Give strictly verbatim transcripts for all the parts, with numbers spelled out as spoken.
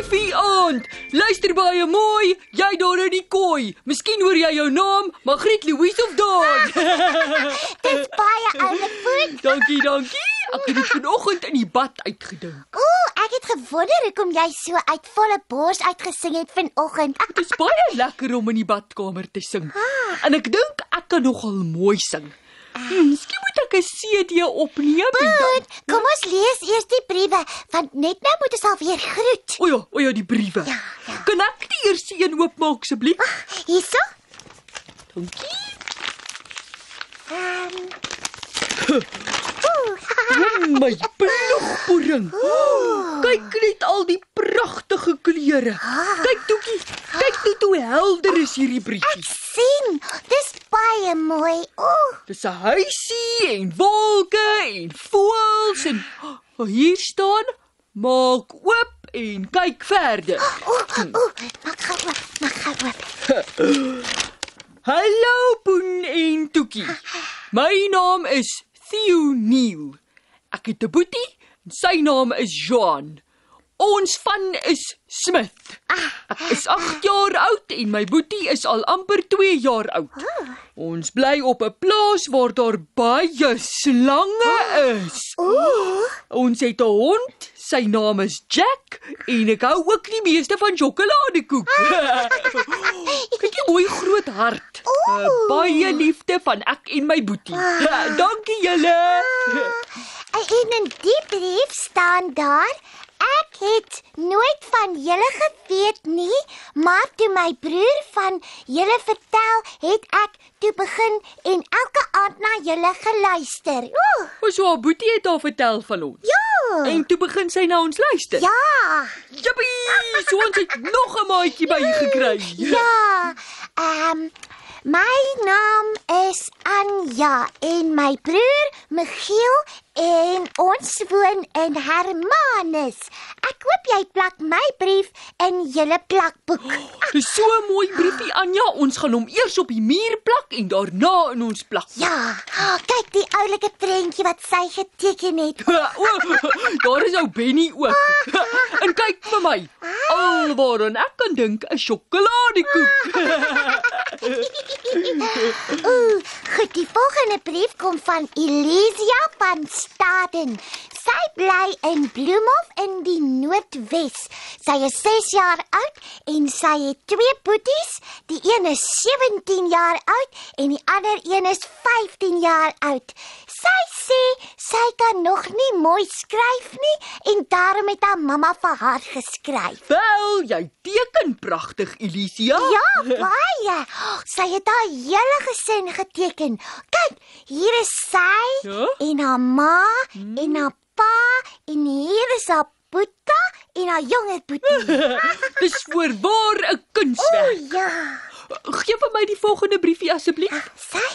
Liefie aand, luister baie mooi, jy daar in die kooi. Miskien hoor jy jou naam, Margriet Louise of Daan. Dis baie oulik voet. Dankie, dankie. Ek het dit vanoggend in die bad uitgedink. Ooh, ek het gewonder hoekom jy so uit volle bors uitgesing het vanoggend. Dit is baie lekker om in die badkamer te sing. Ah. En ek dink ek kan nogal mooi sing. Hmm, miskien moet ek een C D opneem. Goed, kom ons lees eers die briewe, want net nou moet ons alweer groet. O ja, o ja, die briewe. Ja, ja. Kan ek die eerste een oopmaak, asseblief? Ah, hierso. Dankie. Um. Oh, my blogboring. Kyk net al die pragtige kleure. Kyk, Toekie, kyk net hoe helder is hierdie briefie. Ek sien, dis baie mooi. Oh. Dis 'n huisie en wolke en voëls en oh, hier staan, maak oop en kyk verder. O, oh, o, oh, oh, maak gou oop, maak gou oop. Hallo Poen en Toekie. My naam is Theo Niel. Ek het 'n boetie, sy naam is John. Ons van is Smith. Ek is agt jaar oud en my boetie is al amper twee jaar oud. Ons bly op 'n plaas waar daar baie slange is. Ons het 'n hond, sy naam is Jack en ek hou ook die meeste van sjokoladekoek. Kyk jy mooi groot hart. Baie liefde van ek en my boetie. Dankie julle. En in die brief staan daar, ek het nooit van julle geweet nie, maar toe my broer van julle vertel, het ek toe begin en elke aand na julle geluister. Oeh. So haar boetie het haar vertel van ons. Ja. En toe begin sy na ons luister. Ja. Jippie, so ons het nog een maatjie by jy gekry. Ja. Ehm, um, my naam is Anja en my broer Michiel. En ons woon in Hermanus. Ek hoop jy plak my brief in julle plakboek. Oh, dis so 'n mooi briefie, Anja. Ons gaan hom eers op die muur plak en daarna in ons plak. Ja, oh, kyk die oulike prentjie wat sy geteken het. Oh, daar is ou Benny ook. En kyk vir my. Al waaraan ek kan dink is sjokoladekoek. Ooh, goed, die volgende brief kom van Elysia van Staten. Sy bly in Bloemhof in die Noordwes. Sy is ses jaar oud en sy het twee boeties. Die een is sewentien jaar oud en die ander een is vyftien jaar oud. Sy sê sy kan nog nie mooi skryf nie en daarom het haar mamma vir haar geskryf. Wel, jy teken pragtig, Elysia. Ja, baie. Sy het haar hele gesin geteken. Kyk, hier is sy, ja? En haar ma hmm. en haar pa en hier is haar boeta en haar jonger boetie. Dis voorwaar 'n kunstwerk. O ja. Gee vir my die volgende briefie asseblief. Sy.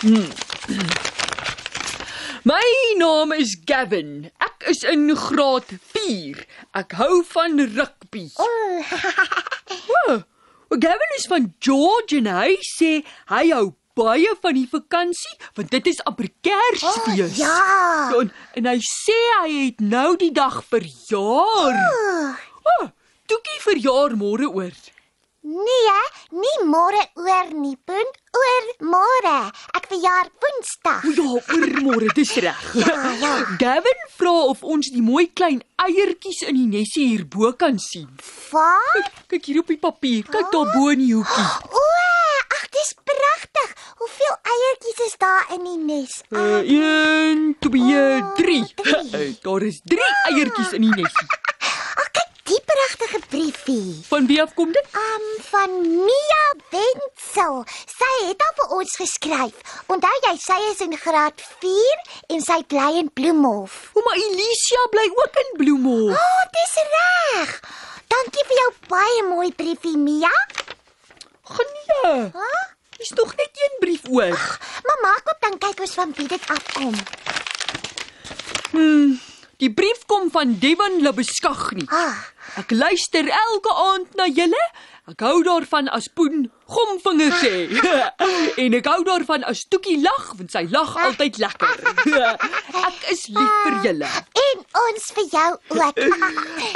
Hmm. My naam is Gavin. Ek is in graad vier. Ek hou van rugby. Oh. Oh. Gavin is van George en hy sê hy hou baie van die vakansie, want dit is amper Kersfees. Oh, ja. En, en hy sê hy het nou die dag verjaar. Oh. Oh, Toekie verjaar môre oor. Nee, nie môre oor nie, Poen, oor môre. Ek verjaar Woensdag. O ja, oor môre, dis reg. Ja, ja. Gavin vra of ons die mooi klein eiertjies in die nesie hierbo kan sien. Wat? Kyk, kyk hier op die papier, kyk oh. daar bo in die hoekie. O, ag, dis pragtig. Hoeveel eiertjies is daar in die nes? Uh, een, twee, drie. Daar is drie ah. eiertjies in die nesie. Ag, kyk die pragtige briefie. Van wie af kom dit? Um, van Mia Wentzel. Sy het al vir ons geskryf. Onthou jy, sy is in graad vier en sy bly in Bloemhof. O, maar Elysia bly ook in Bloemhof. Oh, dis reg. Dankie vir jou baie mooi briefie, Mia. Genee. Huh? Is toch net een brief oor. Ach, maar maak op, dan kyk ons van wie dit afkom. Hmm, die brief kom van Devan Lebeskag nie. Ah. Ek luister elke aand na julle. Ek hou daarvan as Poen gomvinger sê. En ek hou daarvan as Toekie lag, want sy lag altyd lekker. Ek is lief vir julle. en ons vir jou ook.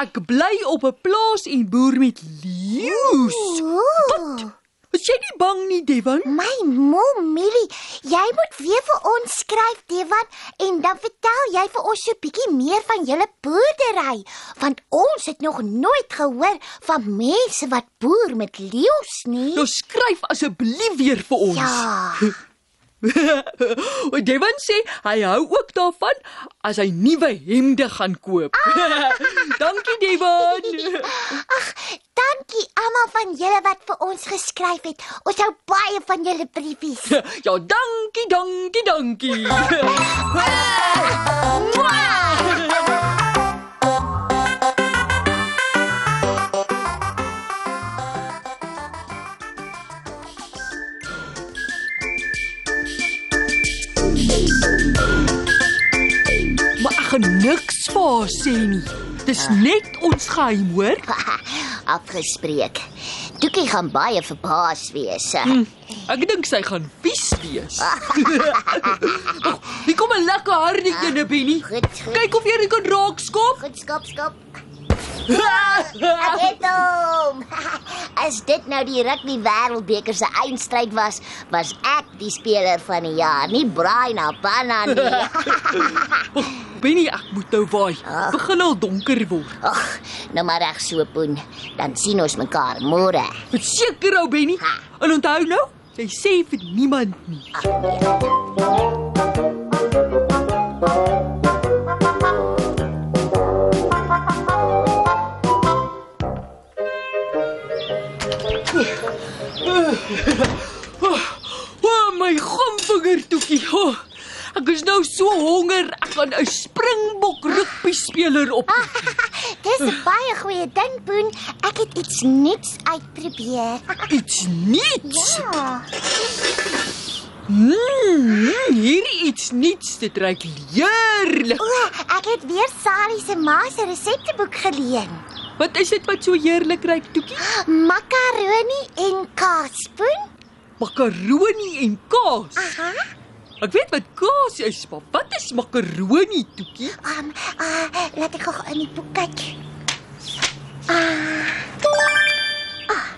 Ek bly op 'n plaas en boer met leeu's. Wat? Is jy nie bang nie, Devan? My mom, Milly, jy moet weer vir ons skryf, Devan, en dan vertel jy vir ons so 'n bietjie meer van julle boerdery, want ons het nog nooit gehoor van mense wat boer met leeu's nie. Nou skryf asseblief weer vir ons. Ja. Devan sê, hy hou ook daarvan as hy nuwe hemde gaan koop. Ah. Dankie, Devan. Ag, dankie almal van julle wat vir ons geskryf het. Ons hou baie van julle briefies. Ja, dankie, dankie, dankie. Niks vir sê nie. Dis net ons geheim, hoor. Afgespreek. Toekie gaan baie verbaas wees. Hmm, ek dink sy gaan vies wees. Oh, die kom 'n lekker hardikie, uh, Billy. Kyk of jy dit kan raak skop. Goed, skop, skop. Ek het hom. As dit nou die rugby wêreldbeker se eindstryd was, was ek die speler van die jaar, nie Bryan Habana nie. Benny, ek moet nou waai. Begin al donker word. Ag, nou maar reg so, Poen. Dan sien ons mekaar môre. Seker ou, Benny. Ha. En onthou nou, jy sê vir niemand nie. Ach, ja. Oh, my gomvinger, Toekie. Oh, ek is nou so honger, ek kan 'n springbok rugby speler op. Dis 'n baie goeie ding, Poen. Ek het iets nuuts uitprobeer. Iets nuuts? Ja. Mm, hierdie iets nuuts, dit ruik heerlik. O, ek het weer Sallie se ma se resepteboek geleen. Wat is dit wat so heerlik ruik, Toekie? Makaroni en kaas, Poen. Makaroni en kaas? Aha. Ek weet wat kaas is, maar wat is makaroni, Toekie? Um, uh, laat ek gou in die boek kyk. Ah. Ah.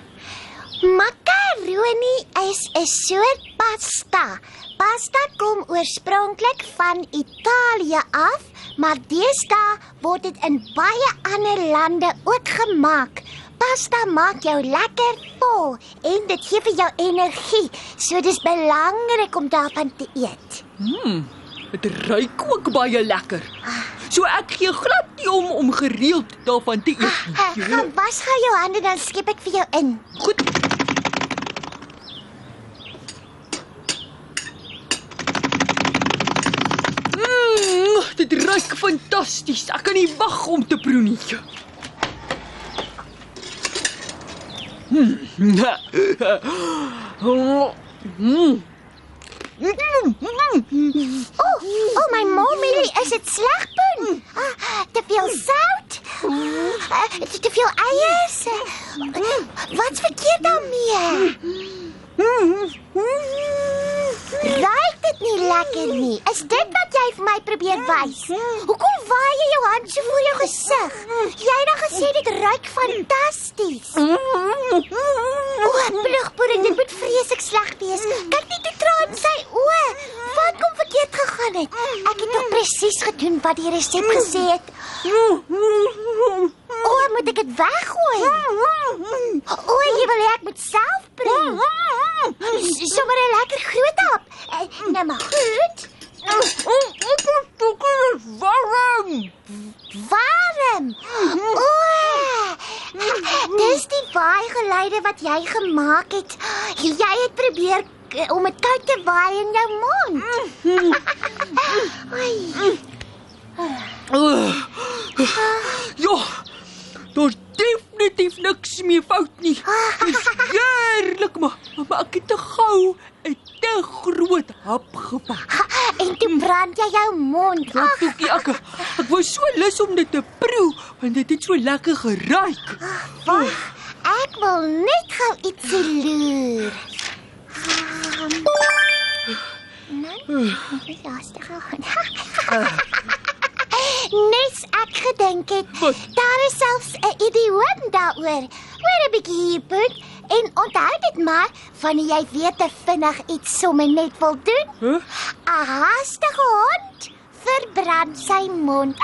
Makaroni is 'n soort pasta. Pasta kom oorspronklik van Italië af, maar deesdae word dit in baie ander lande ook gemaak. Pasta maak jou lekker vol en dit gee vir jou energie, so dis belangrik om daarvan te eet. Hmm, dit ruik ook baie lekker. So ek gee glad nie om om gereeld daarvan te eet nie. Ah, uh, gaan was gou jou hande, dan skep ek vir jou in. Goed. Dit ruik fantasties. Ek kan nie wag om te proe nie. Oh, oh my mommy, is dit sleg, Poen? Te veel sout? Te veel eiers? Wat's verkeerd daarmee? Ruik dit nie lekker nie. Is dit wat jy vir my probeer wys? Hoekom waai jy jou hand so voor jou gesig? Jy het dan gesê dit ruik fantasties. O, plugpoer, dit moet vreeslik sleg wees. Kyk net hoe traan sy oë. Wat kom verkeerd gegaan het? Ek het nog presies gedoen wat die resep gesê het. O, moet ek dit weggooi? O, jy wil hê ek moet self proe. Sommer 'n lekker groot hap. Nou maar goed. Ek het toekie warm. Warm? O, dis die baie geluide wat jy gemaak het. Jy het probeer om het koud te waai in jou mond. Oei. Ja, daar definitief niks meer fout nie. Dis heerlik, maar, maar ek het te gauw en te groot hap gepak. En toe brand jy jou mond. Ja, Toekie, ek, ek was so lus om dit te proe, want dit het so lekker geruik. Wag, ek wil net gauw ietsie loer. Nee, ek is lastig. Nee, soos ek gedink het. Wat? Daar is selfs 'n idioom daaroor. Hoor 'n bietjie hier, Poen, en onthou dit maar, wanneer jy weer te vinnig iets sommer net wil doen. Huh? 'n Haastige hond verbrand sy mond.